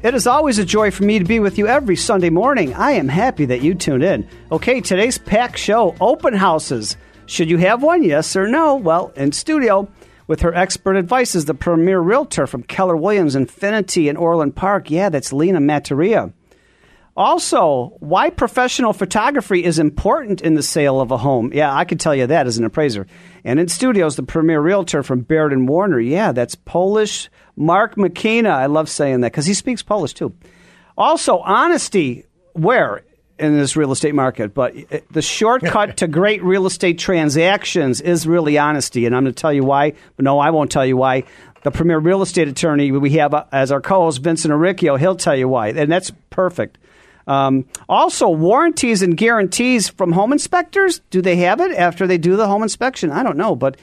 It is always a joy for me to be with you every Sunday morning. I am happy that you tuned in. Okay, today's packed show, open houses. Should you have one, yes or no? Well, in studio with her expert advice is the premier realtor from Keller Williams Infinity in Orland Park. Yeah, that's Lena Materia. Also, why professional photography is important in the sale of a home. Yeah, I could tell you that as an appraiser. And in studios, the premier realtor from Baird & Warner. Yeah, that's Polish Mark McKenna. I love saying that because he speaks Polish too. Also, honesty, where in this real estate market? But the shortcut to great real estate transactions is really honesty. And I'm going to tell you why. But no, I won't tell you why. The premier real estate attorney we have as our co-host, Vincent Arricchio, he'll tell you why. And that's perfect. Also, warranties and guarantees from home inspectors. Do they have it after they do the home inspection? I don't know. But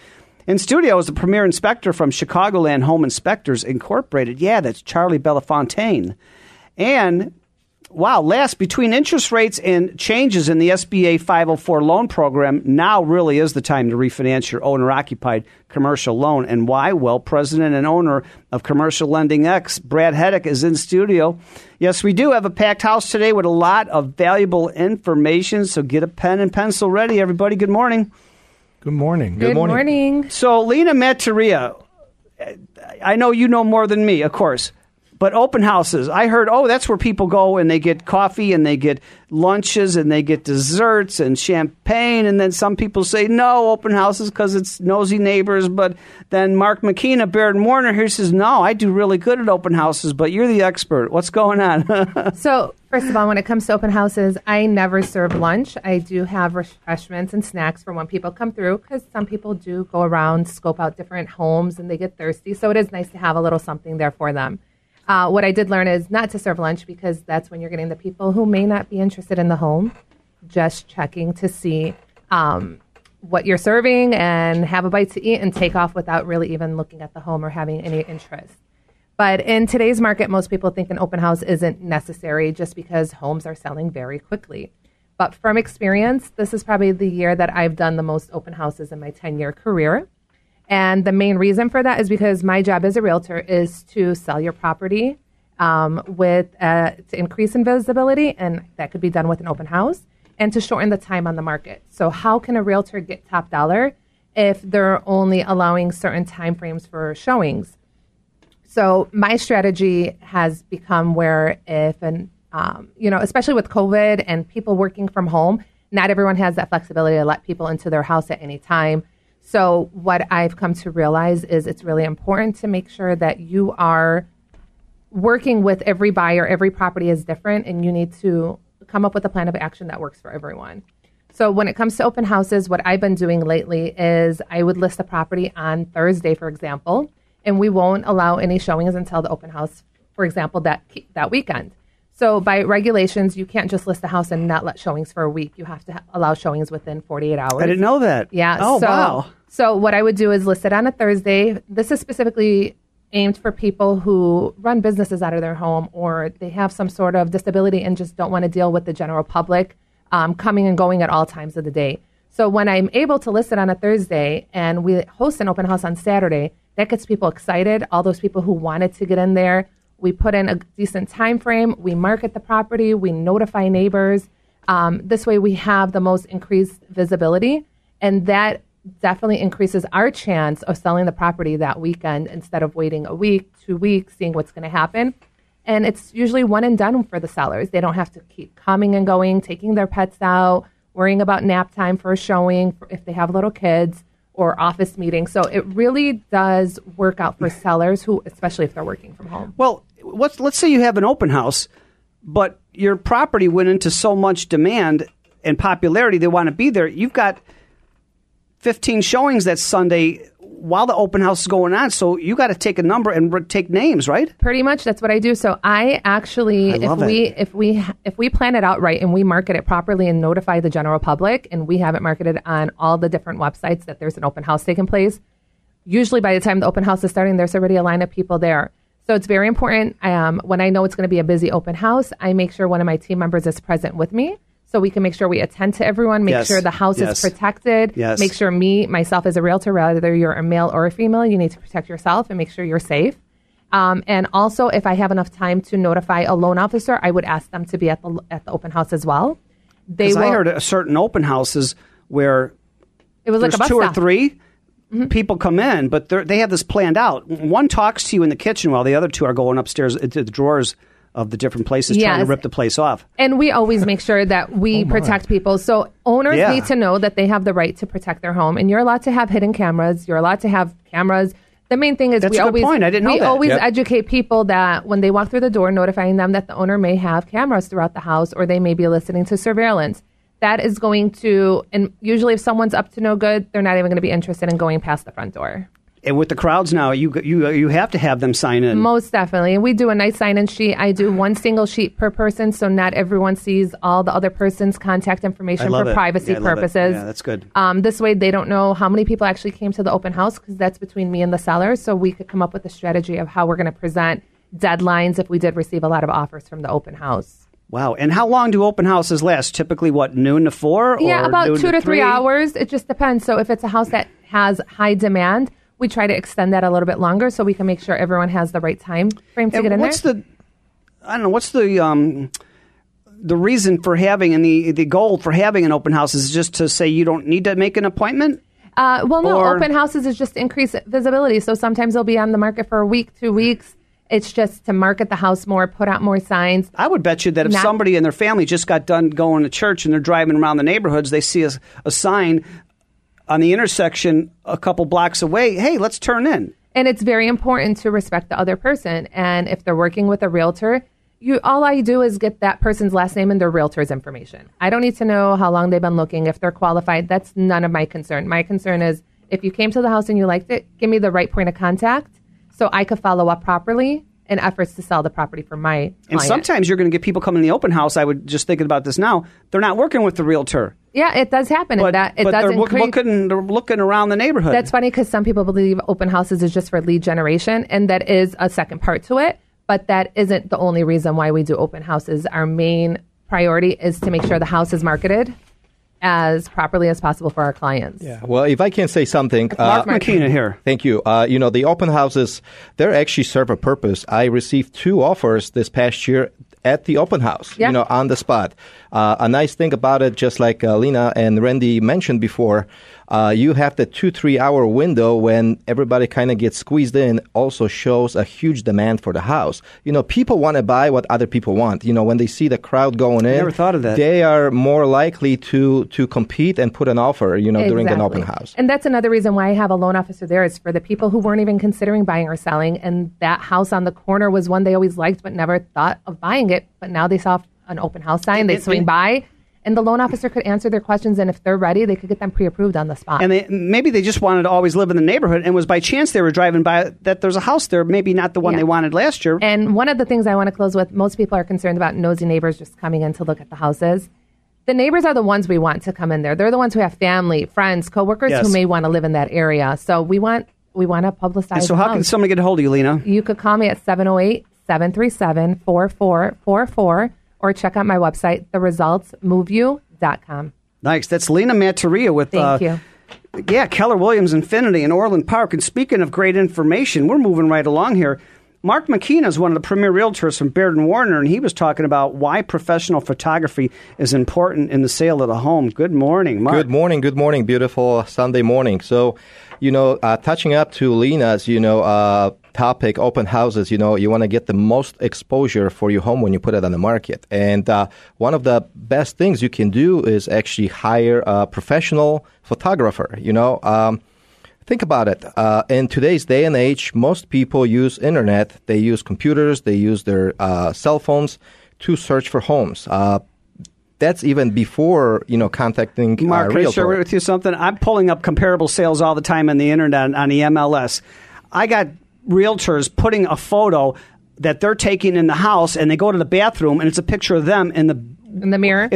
in studio is the premier inspector from Chicagoland Home Inspectors Incorporated. Yeah, that's Charlie Bellefontaine. And, wow, last, between interest rates and changes in the SBA 504 loan program, now really is the time to refinance your owner-occupied commercial loan. And why? Well, president and owner of Commercial Lending X, Brad Hedick, is in studio. Yes, we do have a packed house today with a lot of valuable information, so get a pen and pencil ready, everybody. Good morning. Good morning. Good morning. So, Lena Materia, I know you know more than me, of course. But open houses, I heard, oh, that's where people go and they get coffee and they get lunches and they get desserts and champagne. And then some people say, no, open houses because it's nosy neighbors. But then Mark McKenna, Baird & Warner, here says, no, I do really good at open houses, but you're the expert. What's going on? So first of all, when it comes to open houses, I never serve lunch. I do have refreshments and snacks for when people come through because some people do go around, scope out different homes and they get thirsty. So it is nice to have a little something there for them. What I did learn is not to serve lunch because that's when you're getting the people who may not be interested in the home, just checking to see what you're serving and have a bite to eat and take off without really even looking at the home or having any interest. But in today's market, most people think an open house isn't necessary just because homes are selling very quickly. But from experience, this is probably the year that I've done the most open houses in my 10-year career. And the main reason for that is because my job as a realtor is to sell your property to increase in visibility, and that could be done with an open house, and to shorten the time on the market. So how can a realtor get top dollar if they're only allowing certain time frames for showings? So my strategy has become where if, especially with COVID and people working from home, not everyone has that flexibility to let people into their house at any time. So what I've come to realize is it's really important to make sure that you are working with every buyer. Every property is different, and you need to come up with a plan of action that works for everyone. So when it comes to open houses, what I've been doing lately is I would list a property on Thursday, for example, and we won't allow any showings until the open house, for example, that weekend. So by regulations, you can't just list the house and not let showings for a week. You have to allow showings within 48 hours. I didn't know that. Yeah. Oh, wow. So what I would do is list it on a Thursday. This is specifically aimed for people who run businesses out of their home or they have some sort of disability and just don't want to deal with the general public coming and going at all times of the day. So when I'm able to list it on a Thursday and we host an open house on Saturday, that gets people excited, all those people who wanted to get in there. We put in a decent time frame. We market the property. We notify neighbors. This way, we have the most increased visibility, and that definitely increases our chance of selling the property that weekend instead of waiting a week, 2 weeks, seeing what's going to happen. And it's usually one and done for the sellers. They don't have to keep coming and going, taking their pets out, worrying about nap time for a showing if they have little kids or office meetings. So it really does work out for sellers who, especially if they're working from home. Well, let's say you have an open house, but your property went into so much demand and popularity, they want to be there. You've got 15 showings that Sunday. while the open house is going on, so you got to take a number and take names, right? Pretty much, that's what I do. So I actually, if we plan it out right and we market it properly and notify the general public, and we have it marketed on all the different websites that there's an open house taking place. Usually, by the time the open house is starting, there's already a line of people there. So it's very important. When I know it's going to be a busy open house, I make sure one of my team members is present with me. So we can make sure we attend to everyone, make sure the house is protected, make sure myself as a realtor, whether you're a male or a female, you need to protect yourself and make sure you're safe. And also, if I have enough time to notify a loan officer, I would ask them to be at the open house as well. Because I heard a certain open houses where it was like a bus stop. Or three people come in, but they have this planned out. One talks to you in the kitchen while the other two are going upstairs into the drawers of the different places trying to rip the place off. And we always make sure that we protect people. So owners need to know that they have the right to protect their home. And you're allowed to have hidden cameras. You're allowed to have cameras. The main thing is we always educate people that when they walk through the door, notifying them that the owner may have cameras throughout the house or they may be listening to surveillance. That is going to, and usually if someone's up to no good, they're not even going to be interested in going past the front door. And with the crowds now, you have to have them sign in. Most definitely. And we do a nice sign-in sheet. I do one single sheet per person, so not everyone sees all the other person's contact information for privacy purposes. Yeah, that's good. This way, they don't know how many people actually came to the open house, because that's between me and the seller, so we could come up with a strategy of how we're going to present deadlines if we did receive a lot of offers from the open house. Wow. And how long do open houses last? Typically, what, noon to 4? Yeah, about 2 to 3 hours. It just depends. So if it's a house that has high demand, we try to extend that a little bit longer so we can make sure everyone has the right time frame to get in there. The reason for having, and the goal for having an open house is just to say you don't need to make an appointment? Open houses is just to increase visibility. So sometimes they'll be on the market for a week, 2 weeks. It's just to market the house more, put out more signs. I would bet you that if somebody and their family just got done going to church and they're driving around the neighborhoods, they see a sign on the intersection a couple blocks away, hey, let's turn in. And it's very important to respect the other person. And if they're working with a realtor, all I do is get that person's last name and their realtor's information. I don't need to know how long they've been looking, if they're qualified. That's none of my concern. My concern is if you came to the house and you liked it, give me the right point of contact so I could follow up properly in efforts to sell the property for my client. And sometimes you're going to get people coming in the open house. I was just thinking about this now. They're not working with the realtor. Yeah, it does happen. They're looking around the neighborhood. That's funny because some people believe open houses is just for lead generation, and that is a second part to it. But that isn't the only reason why we do open houses. Our main priority is to make sure the house is marketed as properly as possible for our clients. Yeah. Well, if I can say something. Mark McKenna here. Thank you. The open houses, they actually serve a purpose. I received 2 offers this past year at the open house, on the spot. A nice thing about it, just like Lena and Randy mentioned before, you have the 2-3 hour window when everybody kind of gets squeezed in, also shows a huge demand for the house. People want to buy what other people want. When they see the crowd going in, I never thought of that. They are more likely to compete and put an offer, during an open house. And that's another reason why I have a loan officer there is for the people who weren't even considering buying or selling. And that house on the corner was one they always liked but never thought of buying it. But now they saw an open house sign, they swing by. And the loan officer could answer their questions, and if they're ready, they could get them pre-approved on the spot. And maybe they just wanted to always live in the neighborhood, and was by chance they were driving by that there's a house there, maybe not the one they wanted last year. And one of the things I want to close with, most people are concerned about nosy neighbors just coming in to look at the houses. The neighbors are the ones we want to come in there. They're the ones who have family, friends, coworkers who may want to live in that area. So we want to publicize. And so how can somebody get a hold of you, Lena? You could call me at 708-737-4444. Or check out my website, theresultsmoveyou.com. Nice. That's Lena Materia with Keller Williams Infinity in Orland Park. And speaking of great information, we're moving right along here. Mark McKenna is one of the premier realtors from Baird & Warner, and he was talking about why professional photography is important in the sale of the home. Good morning, Mark. Good morning. Beautiful Sunday morning. So, touching up to Lena's, topic, open houses, you want to get the most exposure for your home when you put it on the market. And one of the best things you can do is actually hire a professional photographer. Think about it. In today's day and age, most people use internet. They use computers. They use their cell phones to search for homes. that's even before, you know, contacting Mark, can I share with you something? I'm pulling up comparable sales all the time on the internet on the MLS. I got realtors putting a photo that they're taking in the house, and they go to the bathroom, and it's a picture of them in the mirror.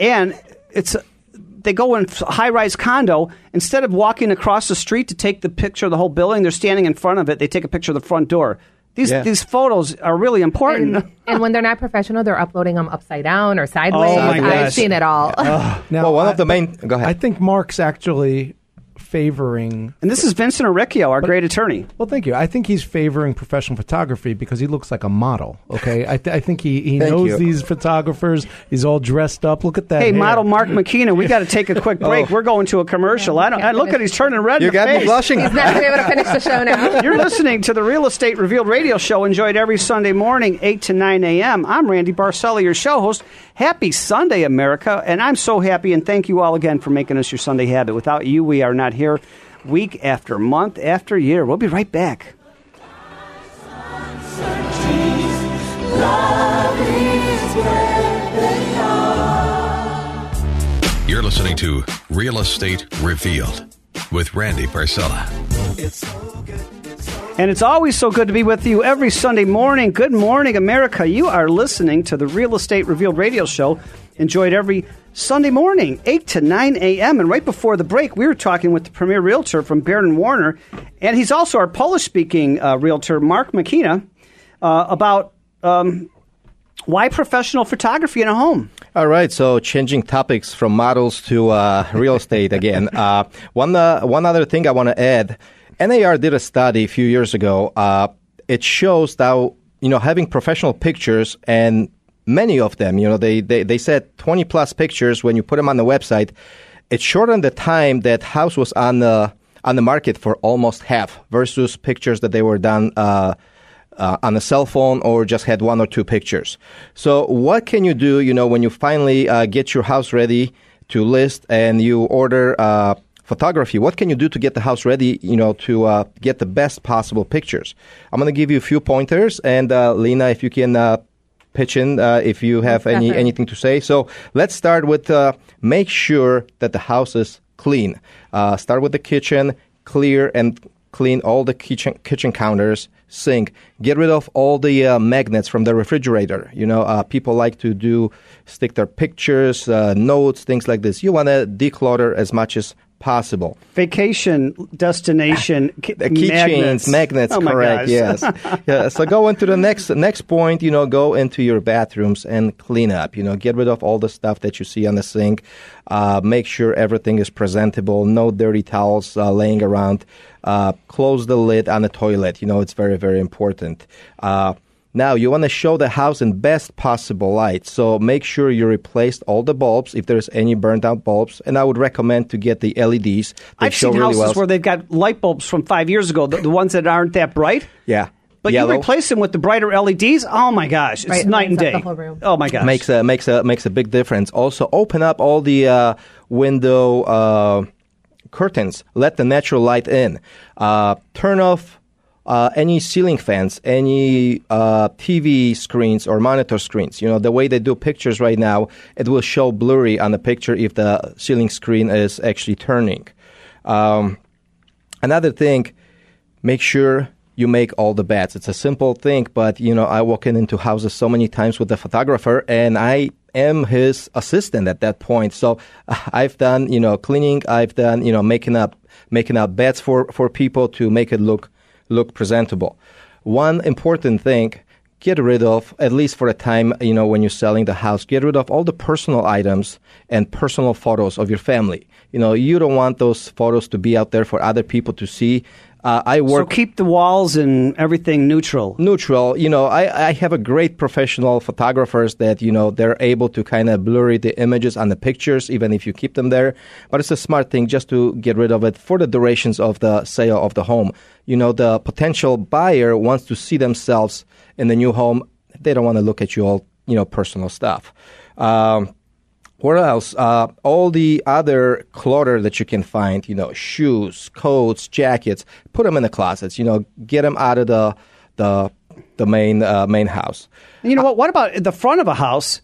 And it's they go in a high-rise condo. Instead of walking across the street to take the picture of the whole building, they're standing in front of it. They take a picture of the front door. These photos are really important. And when they're not professional, they're uploading them upside down or sideways. Oh my gosh. I've seen it all. Now, well, one of the main... Go ahead. I think Mark's actually favoring... And this is Vincent Arricchio, our great attorney. Well, thank you. I think he's favoring professional photography because he looks like a model, okay? I think he knows these photographers. He's all dressed up. Look at that. Hey, model Mark McKenna, we got to take a quick break. We're going to a commercial. I look at he's turning red in the face. You got me blushing. He's not going to be able to finish the show now. You're listening to the Real Estate Revealed radio show, enjoyed every Sunday morning, 8 to 9 a.m. I'm Randy Barcella, your show host. Happy Sunday, America, and I'm so happy, and thank you all again for making us your Sunday habit. Without you, we are not here week after month after year. We'll be right back. You're listening to Real Estate Revealed with Randy Barcella. It's so good. And it's always so good to be with you every Sunday morning. Good morning, America. You are listening to the Real Estate Revealed radio show, enjoyed every Sunday morning, 8 to 9 a.m. And right before the break, we were talking with the premier realtor from Baird & Warner, and he's also our Polish-speaking realtor, Mark McKenna, about why professional photography in a home. All right, so changing topics from models to real estate again. One other thing I want to add. NAR did a study a few years ago. It shows how, you know, having professional pictures, and many of them, you know, they said 20 plus pictures when you put them on the website, it shortened the time that house was on the market for almost half versus pictures that they were done on a cell phone or just had one or two pictures. So what can you do, you know, when you finally get your house ready to list and you order photography, what can you do to get the house ready, you know, to get the best possible pictures? I'm going to give you a few pointers, and Lena, if you can pitch in if you have anything to say. So let's start with make sure that the house is clean. Start with the kitchen, clear and clean all the kitchen counters, sink. Get rid of all the magnets from the refrigerator. You know, people like to stick their pictures, notes, things like this. You want to declutter as much as possible. Vacation destination keychains, magnets. Oh, correct. Yes. Yeah, so go into the next point. You know, go into your bathrooms and clean up. You know, get rid of all the stuff that you see on the sink. Make sure everything is presentable. No dirty towels laying around. Close the lid on the toilet. You know, it's very, very important. Now, you want to show the house in best possible light, so make sure you replaced all the bulbs, if there's any burned-out bulbs, and I would recommend to get the LEDs. I've seen houses where they've got light bulbs from 5 years ago, the ones that aren't that bright. Yeah. But you replace them with the brighter LEDs, oh my gosh, it's right, night and day. The whole room. Oh my gosh. Makes a big difference. Also, open up all the window curtains. Let the natural light in. Turn off any ceiling fans, any TV screens or monitor screens. You know, the way they do pictures right now, it will show blurry on the picture if the ceiling screen is actually turning. Another thing, make sure you make all the beds. It's a simple thing, but, you know, I walk into houses so many times with the photographer, and I am his assistant at that point. So I've done, you know, cleaning. I've done, you know, making up beds for people to make it look presentable. One important thing, get rid of, at least for a time, you know, when you're selling the house, get rid of all the personal items and personal photos of your family. You know, you don't want those photos to be out there for other people to see. So keep the walls and everything neutral. Neutral. You know, I have a great professional photographers that, you know, they're able to kind of blurry the images on the pictures, even if you keep them there. But it's a smart thing just to get rid of it for the durations of the sale of the home. You know, the potential buyer wants to see themselves in the new home. They don't want to look at you all, you know, personal stuff. What else? All the other clutter that you can find, you know, shoes, coats, jackets, put them in the closets, you know, get them out of the main house. And you know what? What about the front of a house?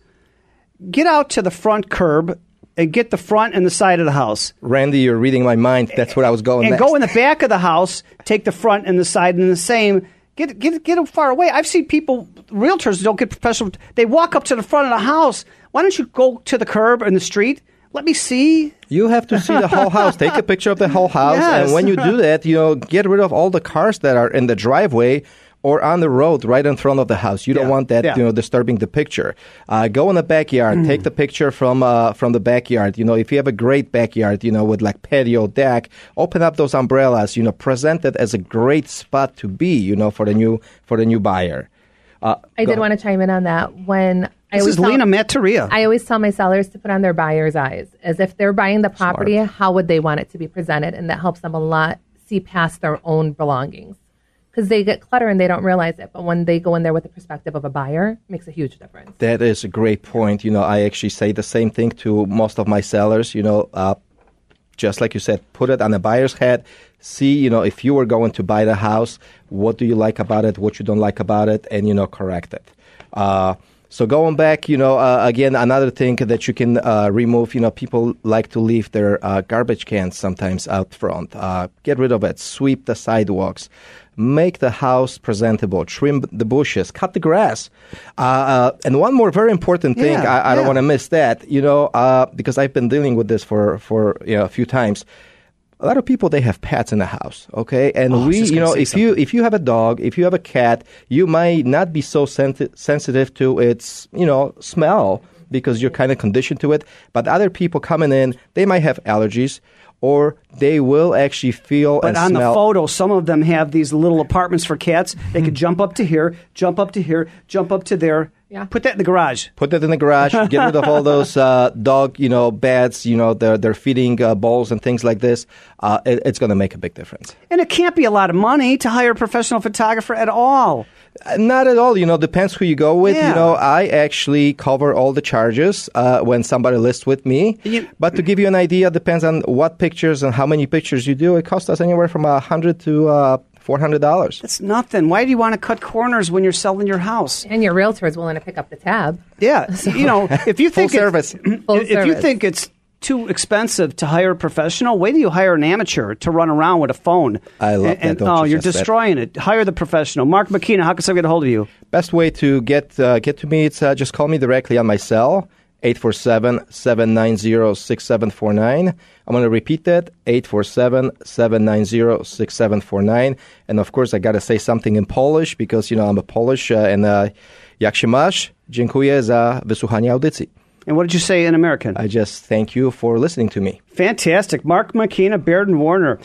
get out to the front curb and get the front and the side of the house. Randy, you're reading my mind. That's what I was going next. And go in the back of the house, take the front and the side and the same. Get them far away. I've seen people, realtors don't get professional. They walk up to the front of the house. Why don't you go to the curb in the street? Let me see. You have to see the whole house. Take a picture of the whole house. Yes. And when you do that, you know, get rid of all the cars that are in the driveway or on the road right in front of the house. You don't want that, you know, disturbing the picture. Go in the backyard. Take the picture from the backyard. You know, if you have a great backyard, you know, with like patio, deck, open up those umbrellas. You know, present it as a great spot to be. You know, for the new buyer. I did want to chime in on that. Lena Materia. I always tell my sellers to put on their buyer's eyes, as if they're buying the property. Smart. How would they want it to be presented, and that helps them a lot see past their own belongings. Because they get clutter and they don't realize it. But when they go in there with the perspective of a buyer, it makes a huge difference. That is a great point. You know, I actually say the same thing to most of my sellers. You know, just like you said, put it on the buyer's head. See, you know, if you were going to buy the house, what do you like about it, what you don't like about it, and, you know, correct it. So going back, you know, again, another thing that you can remove, you know, people like to leave their garbage cans sometimes out front. Get rid of it. Sweep the sidewalks. Make the house presentable. Trim the bushes. Cut the grass. And one more very important thing, I don't want to miss that, you know, because I've been dealing with this for you know, a few times. A lot of people, they have pets in the house, okay? And you know, if you have a dog, if you have a cat, you might not be so sensitive to its, you know, smell because you're kind of conditioned to it. But other people coming in, they might have allergies, or they will actually feel and smell. But on the photo, some of them have these little apartments for cats. They could jump up to here, jump up to here, jump up to there. Yeah. Put that in the garage. Put that in the garage. Get rid of all those dog, you know, beds, you know, their feeding bowls and things like this. It's going to make a big difference. And it can't be a lot of money to hire a professional photographer at all. Not at all. You know, depends who you go with. Yeah. You know, I actually cover all the charges when somebody lists with me. But to give you an idea, depends on what pictures and how many pictures you do. It costs us anywhere from $100 to $400. That's nothing. Why do you want to cut corners when you're selling your house? And your realtor is willing to pick up the tab. Yeah. So, you know, if you think you think it's too expensive to hire a professional, wait till you hire an amateur to run around with a phone. I love that. You're destroying it. Hire the professional. Mark McKenna, how can someone get a hold of you? Best way to get to me, it's just call me directly on my cell. 847-790-6749. I'm going to repeat that, 847-790-6749. And, of course, I got to say something in Polish because, you know, I'm a Polish. And jak się masz? Dziękuję za wysłuchanie audycji. And what did you say in American? I just thank you for listening to me. Fantastic. Mark McKenna, Baird & Warner.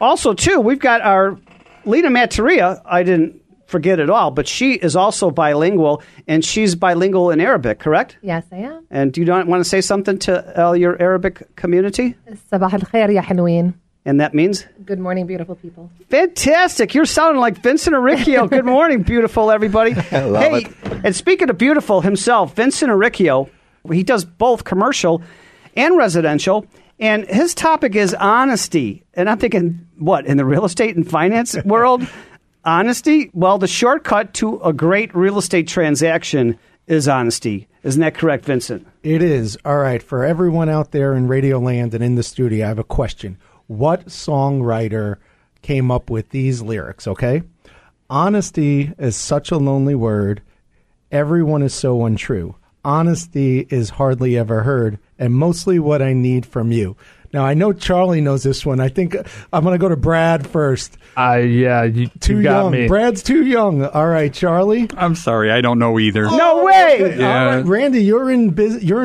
Also, too, we've got our Lena Materia. I didn't forget it all, but she is also bilingual, and she's bilingual in Arabic, correct? Yes, I am. And do you want to say something to your Arabic community? Sabah al-khair, ya halween. And that means? Good morning, beautiful people. Fantastic. You're sounding like Vincent Arricchio. Good morning, beautiful everybody. I love it. And speaking of beautiful himself, Vincent Arricchio, he does both commercial and residential. And his topic is honesty. And I'm thinking, what, in the real estate and finance world? Honesty? Well, the shortcut to a great real estate transaction is honesty. Isn't that correct, Vincent? It is. All right. For everyone out there in Radio Land and in the studio, I have a question. What songwriter came up with these lyrics, okay? Honesty is such a lonely word. Everyone is so untrue. Honesty is hardly ever heard, and mostly what I need from you. Now, I know Charlie knows this one. I think I'm going to go to Brad first. You got young. Me. Brad's too young. All right, Charlie. I'm sorry. I don't know either. Oh, no way. Yeah. All right, Randy, you're in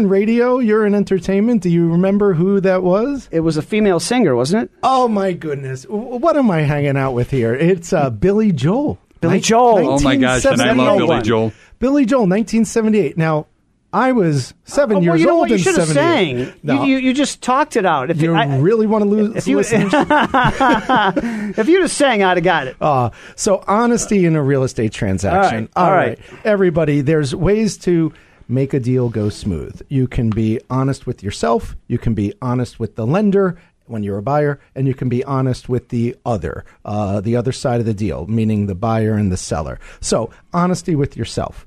radio. You're in entertainment. Do you remember who that was? It was a female singer, wasn't it? Oh, my goodness. What am I hanging out with here? It's Billy Joel. Billy Joel. Oh, my gosh. And I love Billy Joel. Billy Joel, 1978. Now, I was 7 years old in 78. No. You just talked it out. If really want to lose listeners? If you just sang, I'd have got it. So honesty in a real estate transaction. All right. Everybody, there's ways to make a deal go smooth. You can be honest with yourself. You can be honest with the lender when you're a buyer, and you can be honest with the other side of the deal, meaning the buyer and the seller. So honesty with yourself.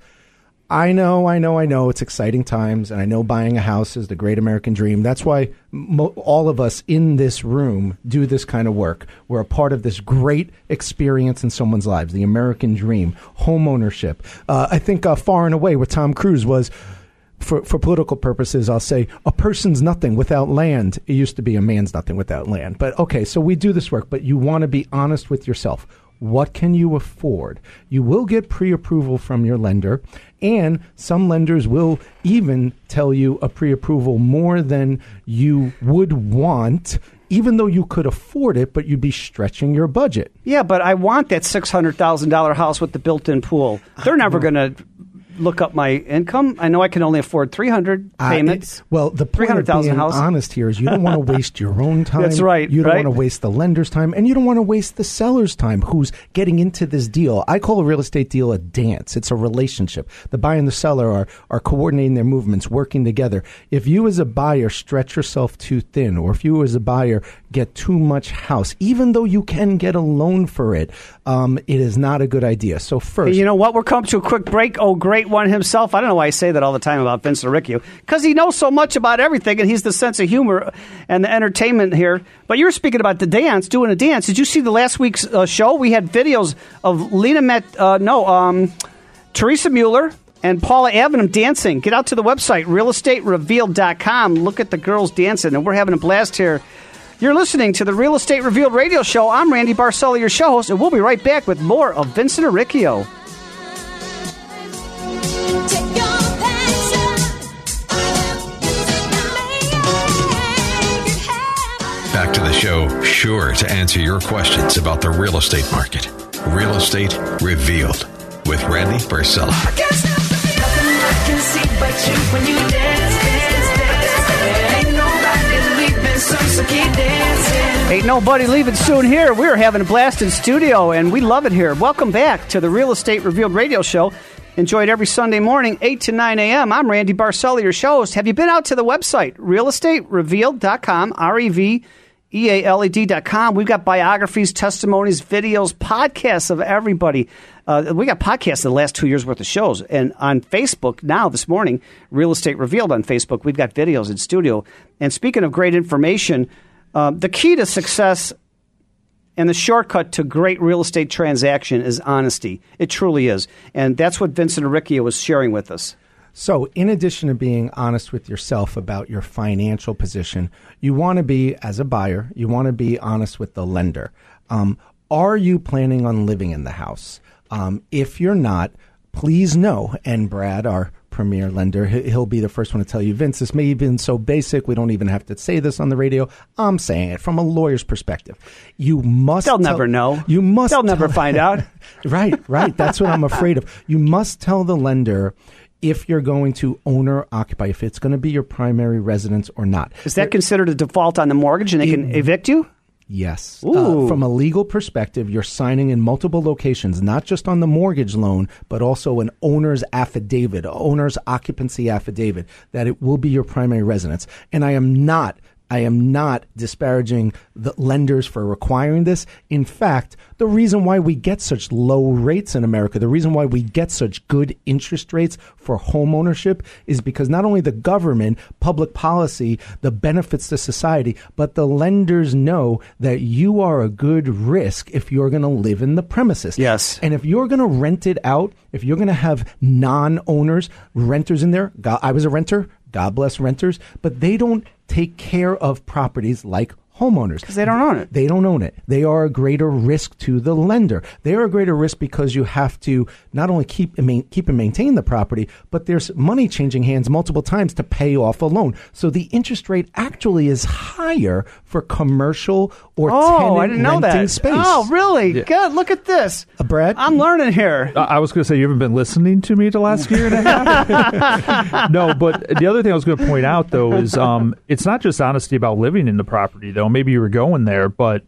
I know. It's exciting times, and I know buying a house is the great American dream. That's why all of us in this room do this kind of work. We're a part of this great experience in someone's lives, the American dream, homeownership. I think Far and Away with Tom Cruise was, for political purposes, I'll say, a person's nothing without land. It used to be a man's nothing without land. But okay, so we do this work, but you want to be honest with yourself. What can you afford? You will get pre-approval from your lender, and some lenders will even tell you a pre-approval more than you would want, even though you could afford it, but you'd be stretching your budget. Yeah, but I want that $600,000 house with the built-in pool. They're never going to look up my income. I know I can only afford 300 payments. The point of being honest here is you don't want to waste your own time. That's right. You don't want to waste the lender's time, and you don't want to waste the seller's time who's getting into this deal. I call a real estate deal a dance. It's a relationship. The buyer and the seller are coordinating their movements, working together. If you as a buyer stretch yourself too thin, or if you as a buyer get too much house, even though you can get a loan for it, it is not a good idea. So first... Hey, you know what? We're coming to a quick break. Oh, great one himself. I don't know why I say that all the time about Vincent Arricchio, because he knows so much about everything, and he's the sense of humor and the entertainment here. But you were speaking about the dance, doing a dance. Did you see the last week's show? We had videos of Teresa Mueller and Paula Avenham dancing. Get out to the website, realestaterevealed.com. Look at the girls dancing, and we're having a blast here. You're listening to the Real Estate Revealed radio show. I'm Randy Barcella, your show host, and we'll be right back with more of Vincent Arricchio. Back to the show, sure to answer your questions about the real estate market. Real Estate Revealed with Randy Barcella. I can't stop the feeling. I can see but you when you dance. Ain't nobody leaving, so keep dancing. Ain't nobody leaving soon here. We're having a blast in studio, and we love it here. Welcome back to the Real Estate Revealed radio show. Enjoy it every Sunday morning, 8 to 9 a.m. I'm Randy Barcella, your show host. Have you been out to the website, realestaterevealed.com, REVEALED.com? We've got biographies, testimonies, videos, podcasts of everybody. We got podcasts of the last 2 years' worth of shows. And on Facebook now, this morning, Real Estate Revealed on Facebook, we've got videos in studio. And speaking of great information, the key to success and the shortcut to great real estate transaction is honesty. It truly is. And that's what Vincent Arricchio was sharing with us. So in addition to being honest with yourself about your financial position, you want to be, as a buyer, you want to be honest with the lender. Are you planning on living in the house? If you're not, please know, and Brad, our premier lender, he'll be the first one to tell you, Vince, this may have been so basic, we don't even have to say this on the radio. I'm saying it from a lawyer's perspective. You must... They'll never know. You must... They'll never find out. Right. That's what I'm afraid of. You must tell the lender if you're going to own or occupy, if it's going to be your primary residence or not. Is that considered a default on the mortgage and they can evict you? Yes. From a legal perspective, you're signing in multiple locations, not just on the mortgage loan, but also an owner's affidavit, owner's occupancy affidavit, that it will be your primary residence. And I am not disparaging the lenders for requiring this. In fact, the reason why we get such low rates in America, the reason why we get such good interest rates for home ownership is because not only the government, public policy, the benefits to society, but the lenders know that you are a good risk if you're going to live in the premises. Yes. And if you're going to rent it out, if you're going to have non-owners, renters in there, I was a renter, God bless renters, but they don't take care of properties like homeowners. Because they don't own it. They don't own it. They are a greater risk to the lender. They are a greater risk because you have to not only keep and maintain the property, but there's money changing hands multiple times to pay off a loan. So the interest rate actually is higher for commercial or tenant I didn't know renting that. Space. Oh, really? Yeah. Good. Look at this. Brad? I'm learning here. I was going to say, you haven't been listening to me the last year and a half? No, but the other thing I was going to point out, though, is it's not just honesty about living in the property, though. Maybe you were going there, but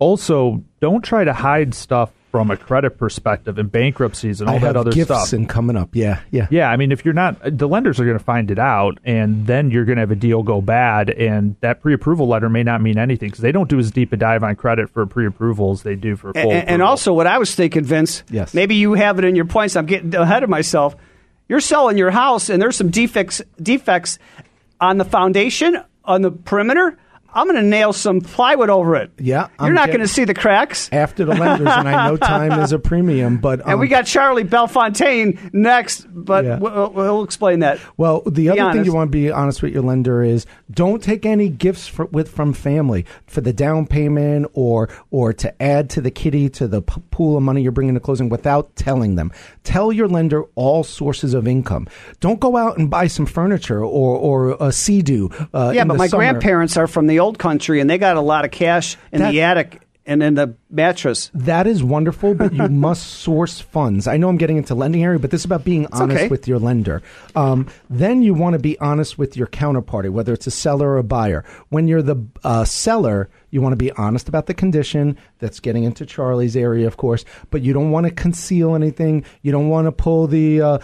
also don't try to hide stuff from a credit perspective and bankruptcies and all that other stuff. Gifts and coming up, yeah. Yeah, I mean, if you're not, the lenders are going to find it out, and then you're going to have a deal go bad, and that pre-approval letter may not mean anything because they don't do as deep a dive on credit for pre-approval as they do for full approval. And also what I was thinking, Vince, yes. Maybe you have it in your points. I'm getting ahead of myself. You're selling your house and there's some defects on the foundation, on the perimeter. I'm going to nail some plywood over it. Yeah. You're not going to see the cracks. After the lenders, and I know time is a premium. But and we got Charlie Bellefontaine next, but yeah. we'll explain that. Well, the other thing you want to be honest with your lender is don't take any gifts from family for the down payment or to add to the kitty, to the pool of money you're bringing to closing without telling them. Tell your lender all sources of income. Don't go out and buy some furniture or a sea-doo. Grandparents are from the old country, and they got a lot of cash in the attic and in the mattress. That is wonderful, but you must source funds. I know I'm getting into lending area, but this is about being honest with your lender. Then you want to be honest with your counterparty, whether it's a seller or a buyer. When you're the seller, you want to be honest about the condition. That's getting into Charlie's area, of course, but you don't want to conceal anything. You don't want to pull the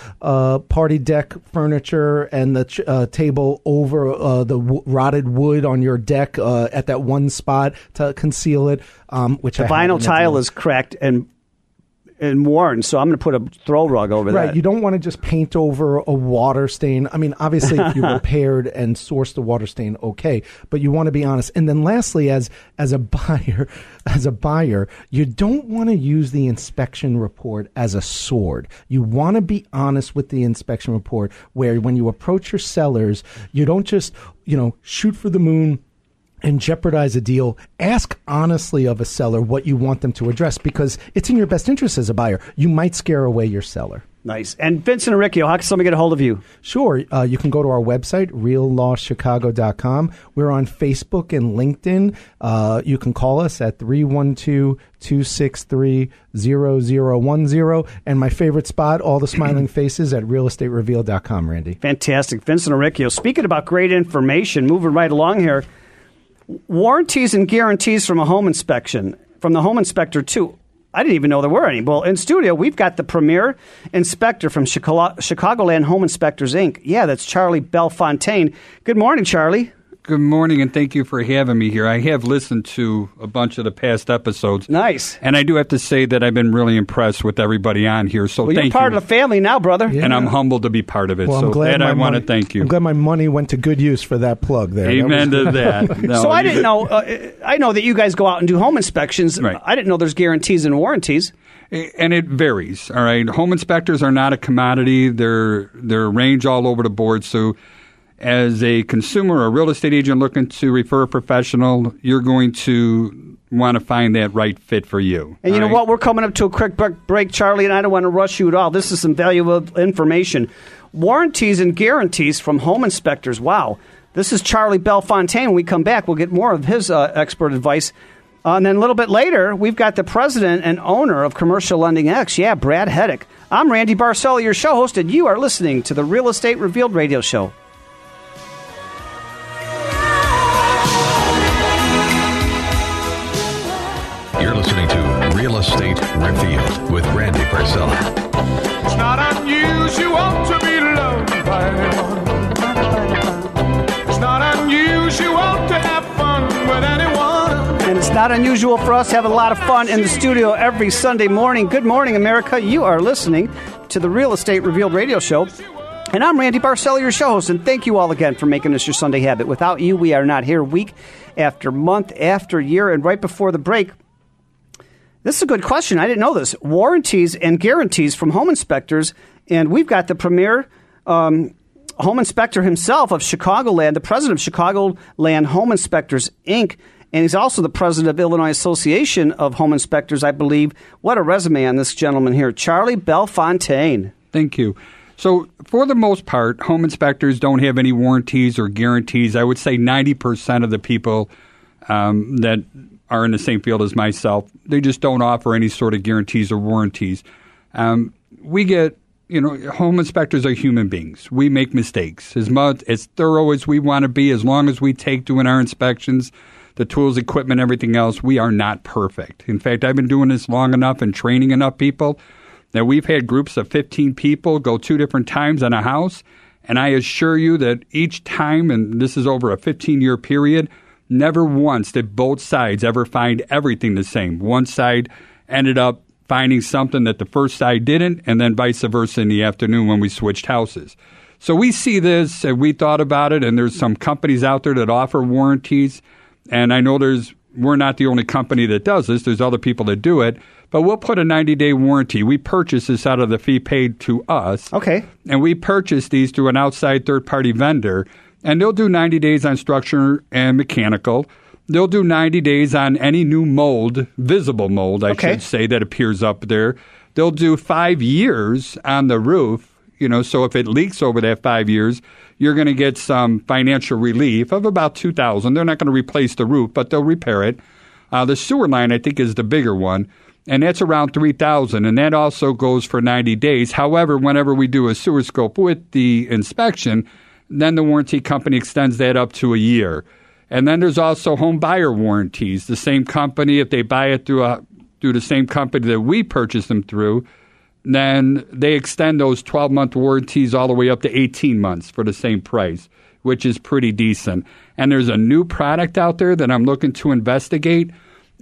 party deck furniture and the table over the rotted wood on your deck at that one spot to conceal it. The vinyl tile is cracked and worn, so I'm going to put a throw rug over that. Right, you don't want to just paint over a water stain. I mean, obviously, if you repaired and sourced the water stain, okay, but you want to be honest. And then lastly, as a buyer, you don't want to use the inspection report as a sword. You want to be honest with the inspection report, where when you approach your sellers, you don't just, shoot for the moon and jeopardize a deal. Ask honestly of a seller what you want them to address, because it's in your best interest as a buyer. You might scare away your seller. Nice. And Vincent Arricchio, how can somebody get a hold of you? Sure. You can go to our website, reallawchicago.com. We're on Facebook and LinkedIn. You can call us at 312-263-0010. And my favorite spot, all the smiling faces at realestatereveal.com, Randy. Fantastic. Vincent Arricchio. Speaking about great information, moving right along here. Warranties and guarantees from a home inspection, from the home inspector, too. I didn't even know there were any. Well, in studio, we've got the premier inspector from Chicagoland Home Inspectors, Inc. Yeah, that's Charlie Bellefontaine. Good morning, Charlie. Good morning, and thank you for having me here. I have listened to a bunch of the past episodes. Nice. And I do have to say that I've been really impressed with everybody on here, so thank you. You're part of the family now, brother. Yeah. And I'm humbled to be part of it, I want to thank you. I'm glad my money went to good use for that plug there. Amen to that. No, so I didn't know, I know that you guys go out and do home inspections. Right. I didn't know there's guarantees and warranties. And it varies, all right? Home inspectors are not a commodity. They're range all over the board, so as a consumer or a real estate agent looking to refer a professional, you're going to want to find that right fit for you. And you know what? We're coming up to a quick break, Charlie, and I don't want to rush you at all. This is some valuable information. Warranties and guarantees from home inspectors. Wow. This is Charlie Bellefontaine. When we come back, we'll get more of his expert advice. And then a little bit later, we've got the president and owner of Commercial Lending X. Yeah, Brad Hedick. I'm Randy Barcella, your show host, and you are listening to the Real Estate Revealed radio show. State Revealed with Randy Barcella. It's not unusual to be loved by anyone. It's not unusual to have fun with anyone. And it's not unusual for us to have a lot of fun in the studio every Sunday morning. Good morning, America. You are listening to the Real Estate Revealed radio show. And I'm Randy Barcella, your show host. And thank you all again for making this your Sunday habit. Without you, we are not here week after month after year. And right before the break, this is a good question. I didn't know this. Warranties and guarantees from home inspectors. And we've got the premier home inspector himself of Chicagoland, the president of Chicagoland Home Inspectors, Inc., and he's also the president of Illinois Association of Home Inspectors, I believe. What a resume on this gentleman here, Charlie Bellefontaine. Thank you. So for the most part, home inspectors don't have any warranties or guarantees. I would say 90% of the people that are in the same field as myself. They just don't offer any sort of guarantees or warranties. We get, home inspectors are human beings. We make mistakes. As much as thorough as we want to be, as long as we take doing our inspections, the tools, equipment, everything else, we are not perfect. In fact, I've been doing this long enough and training enough people that we've had groups of 15 people go 2 different times on a house, and I assure you that each time, and this is over a 15-year period, never once did both sides ever find everything the same. One side ended up finding something that the first side didn't, and then vice versa in the afternoon when we switched houses. So we see this, and we thought about it, and there's some companies out there that offer warranties, and I know we're not the only company that does this. There's other people that do it, but we'll put a 90-day warranty. We purchase this out of the fee paid to us. Okay. And we purchase these through an outside third-party vendor, and they'll do 90 days on structure and mechanical. They'll do 90 days on any new mold, visible mold, I should say, that appears up there. They'll do 5 years on the roof, so if it leaks over that 5 years, you're going to get some financial relief of about $2,000. They're not going to replace the roof, but they'll repair it. The sewer line, I think, is the bigger one, and that's around $3,000, and that also goes for 90 days. However, whenever we do a sewer scope with the inspection, then the warranty company extends that up to a year. And then there's also home buyer warranties. The same company, if they buy it through the same company that we purchase them through, then they extend those 12-month warranties all the way up to 18 months for the same price, which is pretty decent. And there's a new product out there that I'm looking to investigate,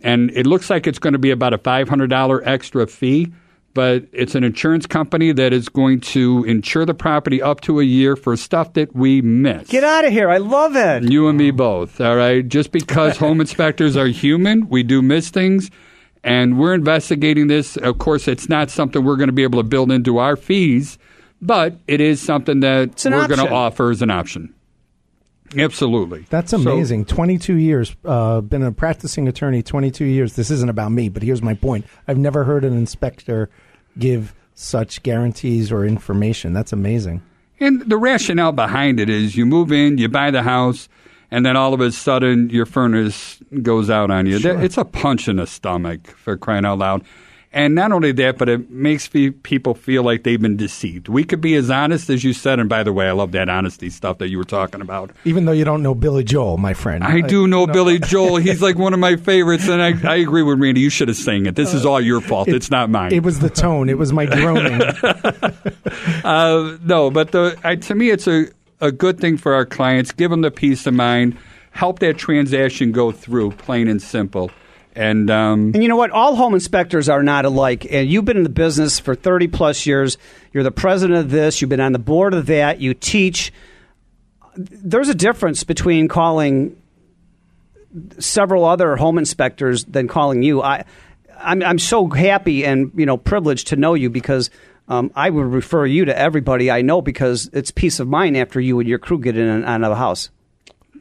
and it looks like it's going to be about a $500 extra fee, but it's an insurance company that is going to insure the property up to a year for stuff that we miss. Get out of here. I love it. You and me both, all right? Just because home inspectors are human, we do miss things, and we're investigating this. Of course, it's not something we're going to be able to build into our fees, but it is something that we're going to offer as an option. Absolutely. That's amazing. So, 22 years. Been a practicing attorney 22 years. This isn't about me, but here's my point. I've never heard an inspector give such guarantees or information. That's amazing. And the rationale behind it is you move in, you buy the house, and then all of a sudden your furnace goes out on you. Sure. It's a punch in the stomach, for crying out loud. And not only that, but it makes people feel like they've been deceived. We could be as honest as you said. And by the way, I love that honesty stuff that you were talking about. Even though you don't know Billy Joel, my friend. I do know Billy Joel. He's like one of my favorites. And I agree with Randy. You should have sang it. This is all your fault. It's not mine. It was the tone. It was my groaning. To me, it's a good thing for our clients. Give them the peace of mind. Help that transaction go through, plain and simple. And you know what? All home inspectors are not alike. And you've been in the business for 30-plus years. You're the president of this. You've been on the board of that. You teach. There's a difference between calling several other home inspectors than calling you. I'm so happy and privileged to know you because I would refer you to everybody I know because it's peace of mind after you and your crew get in and out of the house.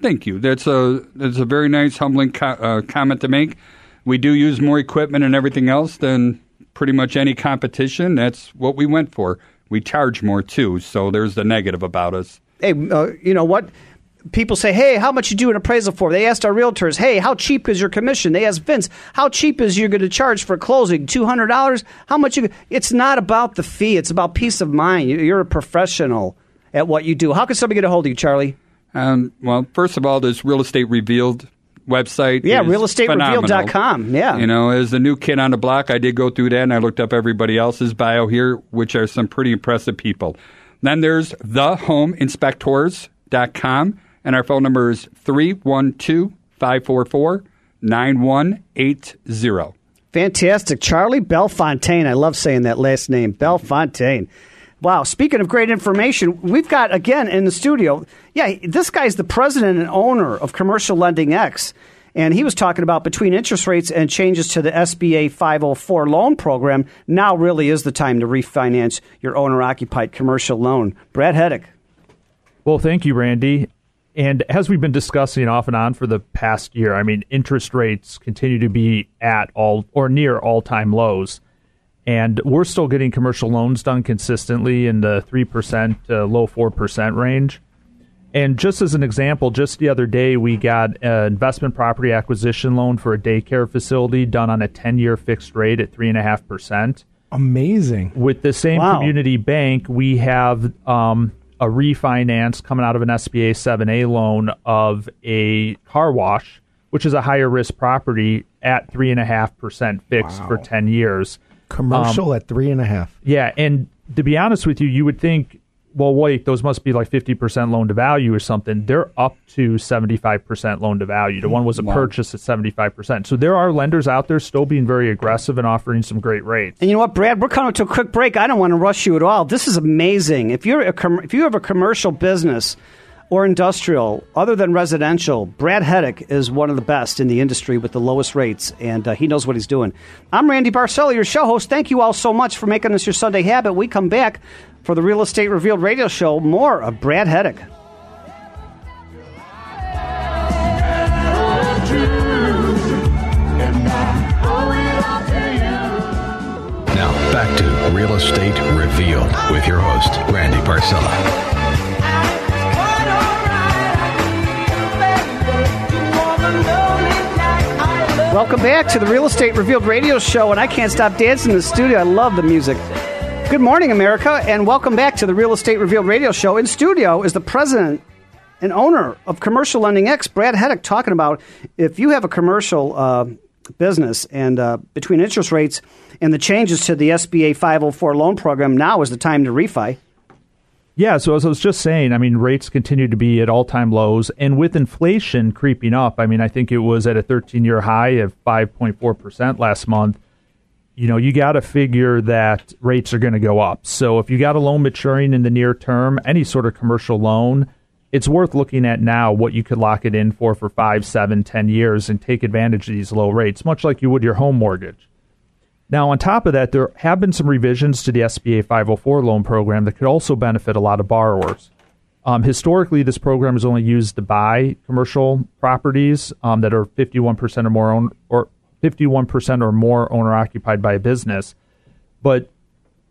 Thank you. That's a very nice, humbling comment to make. We do use more equipment and everything else than pretty much any competition. That's what we went for. We charge more, too, so there's the negative about us. Hey, you know what? People say, hey, how much you do an appraisal for? They asked our realtors, hey, how cheap is your commission? They asked Vince, how cheap is you going to charge for closing? $200? How much? It's not about the fee. It's about peace of mind. You're a professional at what you do. How can somebody get a hold of you, Charlie? First of all, this Real Estate Revealed website is realestaterevealed.com. Yeah. As the new kid on the block, I did go through that, and I looked up everybody else's bio here, which are some pretty impressive people. Then there's thehomeinspectors.com, and our phone number is 312-544-9180. Fantastic. Charlie Bellefontaine. I love saying that last name, Bellefontaine. Wow. Speaking of great information, we've got, again, in the studio, this guy's the president and owner of Commercial Lending X, and he was talking about between interest rates and changes to the SBA 504 loan program, now really is the time to refinance your owner-occupied commercial loan. Brad Hedick. Well, thank you, Randy. And as we've been discussing off and on for the past year, interest rates continue to be at all or near all-time lows. And we're still getting commercial loans done consistently in the 3% to low 4% range. And just as an example, just the other day, we got an investment property acquisition loan for a daycare facility done on a 10-year fixed rate at 3.5%. Amazing. With the same community bank, we have a refinance coming out of an SBA 7A loan of a car wash, which is a higher risk property at 3.5% fixed for 10 years. Commercial at 3.5%. Yeah, and to be honest with you, you would think well, wait, those must be like 50% loan to value or something. They're up to 75% loan to value. The one was a purchase at 75%. So there are lenders out there still being very aggressive and offering some great rates. And you know what, Brad, we're coming to a quick break. I don't want to rush you at all. This is amazing. If you're if you have a commercial business or industrial, other than residential, Brad Hedick is one of the best in the industry with the lowest rates, and he knows what he's doing. I'm Randy Barcella, your show host. Thank you all so much for making this your Sunday habit. We come back for the Real Estate Revealed radio show. More of Brad Hedick. Now, back to Real Estate Revealed with your host, Randy Barcella. Welcome back to the Real Estate Revealed radio show, and I can't stop dancing in the studio. I love the music. Good morning, America, and welcome back to the Real Estate Revealed radio show. In studio is the president and owner of Commercial Lending X, Brad Hedick, talking about if you have a commercial business and between interest rates and the changes to the SBA 504 loan program, now is the time to refi. Yeah, so as I was just saying, I mean, rates continue to be at all-time lows. And with inflation creeping up, I mean, I think it was at a 13-year high of 5.4% last month. You know, you got to figure that rates are going to go up. So if you got a loan maturing in the near term, any sort of commercial loan, it's worth looking at now what you could lock it in for 5, 7, 10 years and take advantage of these low rates, much like you would your home mortgage. Now, on top of that, there have been some revisions to the SBA 504 loan program that could also benefit a lot of borrowers. Historically, this program is only used to buy commercial properties that are 51% or more or 51% or more owner-occupied by a business. But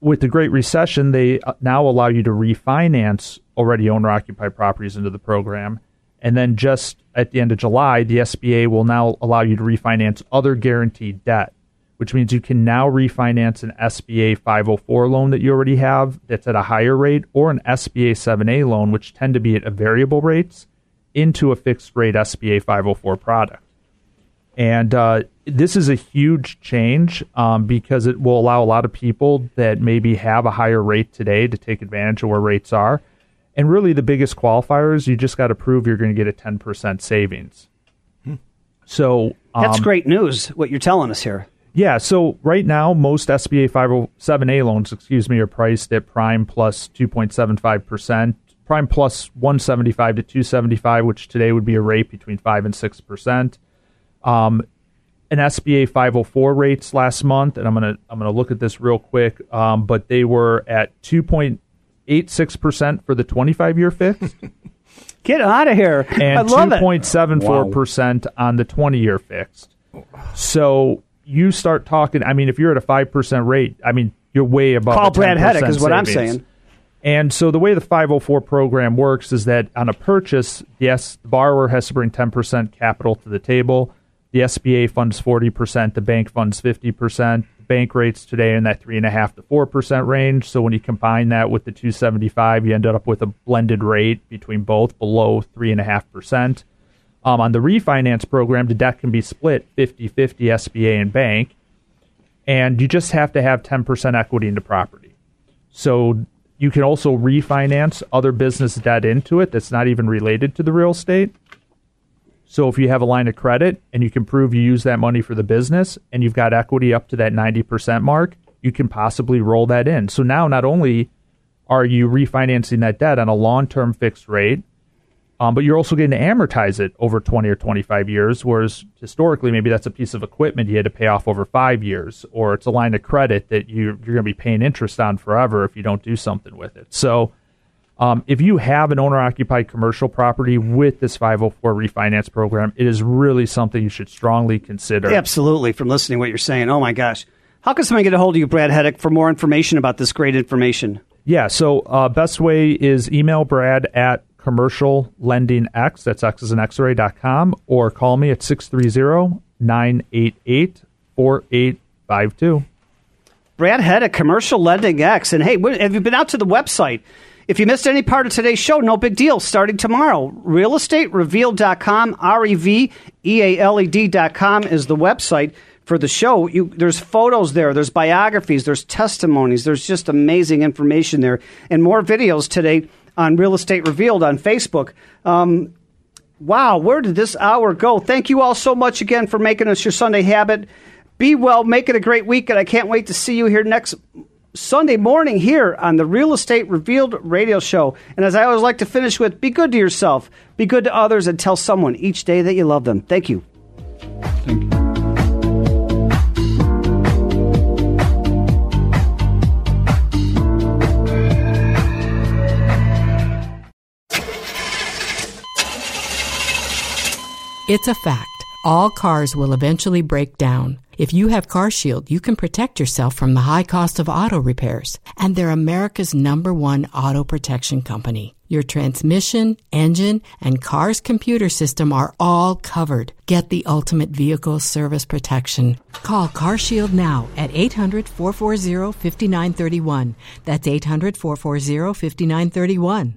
with the Great Recession, they now allow you to refinance already owner-occupied properties into the program. And then just at the end of July, the SBA will now allow you to refinance other guaranteed debt, which means you can now refinance an SBA 504 loan that you already have that's at a higher rate, or an SBA 7A loan, which tend to be at a variable rates, into a fixed-rate SBA 504 product. And this is a huge change because it will allow a lot of people that maybe have a higher rate today to take advantage of where rates are. And really the biggest qualifier is you just got to prove you're going to get a 10% savings. So that's great news, what you're telling us here. Yeah, so right now, most SBA 507A loans, are priced at prime plus 2.75%, prime plus 175 to 275, which today would be a rate between 5 and 6%. An SBA 504 rates last month, and I'm gonna look at this real quick, but they were at 2.86% for the 25-year fixed. Get out of here. And I love it. 2.74% on the 20-year fixed. So you start talking, I mean, if you're at a 5% rate, I mean, you're way above. Call Brad Hedick is what I'm saying. And so the way the 504 program works is that on a purchase, yes, the borrower has to bring 10% capital to the table. The SBA funds 40%. The bank funds 50%. Bank rates today in that 3.5 to 4% range. So when you combine that with the 275, you end up with a blended rate between both below 3.5%. On the refinance program, the debt can be split 50-50 SBA and bank, and you just have to have 10% equity in the property. So you can also refinance other business debt into it that's not even related to the real estate. So if you have a line of credit and you can prove you use that money for the business and you've got equity up to that 90% mark, you can possibly roll that in. So now not only are you refinancing that debt on a long-term fixed rate, but you're also getting to amortize it over 20 or 25 years, whereas historically maybe that's a piece of equipment you had to pay off over 5 years, or it's a line of credit that you're going to be paying interest on forever if you don't do something with it. So if you have an owner-occupied commercial property with this 504 refinance program, it is really something you should strongly consider. Absolutely, from listening to what you're saying. Oh, my gosh. How can somebody get a hold of you, Brad Hedick, for more information about this great information? Yeah, so best way is email Brad at Commercial Lending X, that's X as in X-ray.com, or call me at 630-988-4852. Brad Hedick, Commercial Lending X. And hey, have you been out to the website? If you missed any part of today's show, no big deal. Starting tomorrow, realestaterevealed.com, REVEALED.com is the website for the show, there's photos there, there's biographies, there's testimonies, there's just amazing information there, and more videos today on Real Estate Revealed on Facebook. Wow, where did this hour go? Thank you all so much again for making us your Sunday habit. Be well, make it a great week, and I can't wait to see you here next Sunday morning here on the Real Estate Revealed radio show. And as I always like to finish with, be good to yourself, be good to others, and tell someone each day that you love them. Thank you. Thank you. It's a fact. All cars will eventually break down. If you have CarShield, you can protect yourself from the high cost of auto repairs. And they're America's #1 auto protection company. Your transmission, engine, and car's computer system are all covered. Get the ultimate vehicle service protection. Call CarShield now at 800-440-5931. That's 800-440-5931.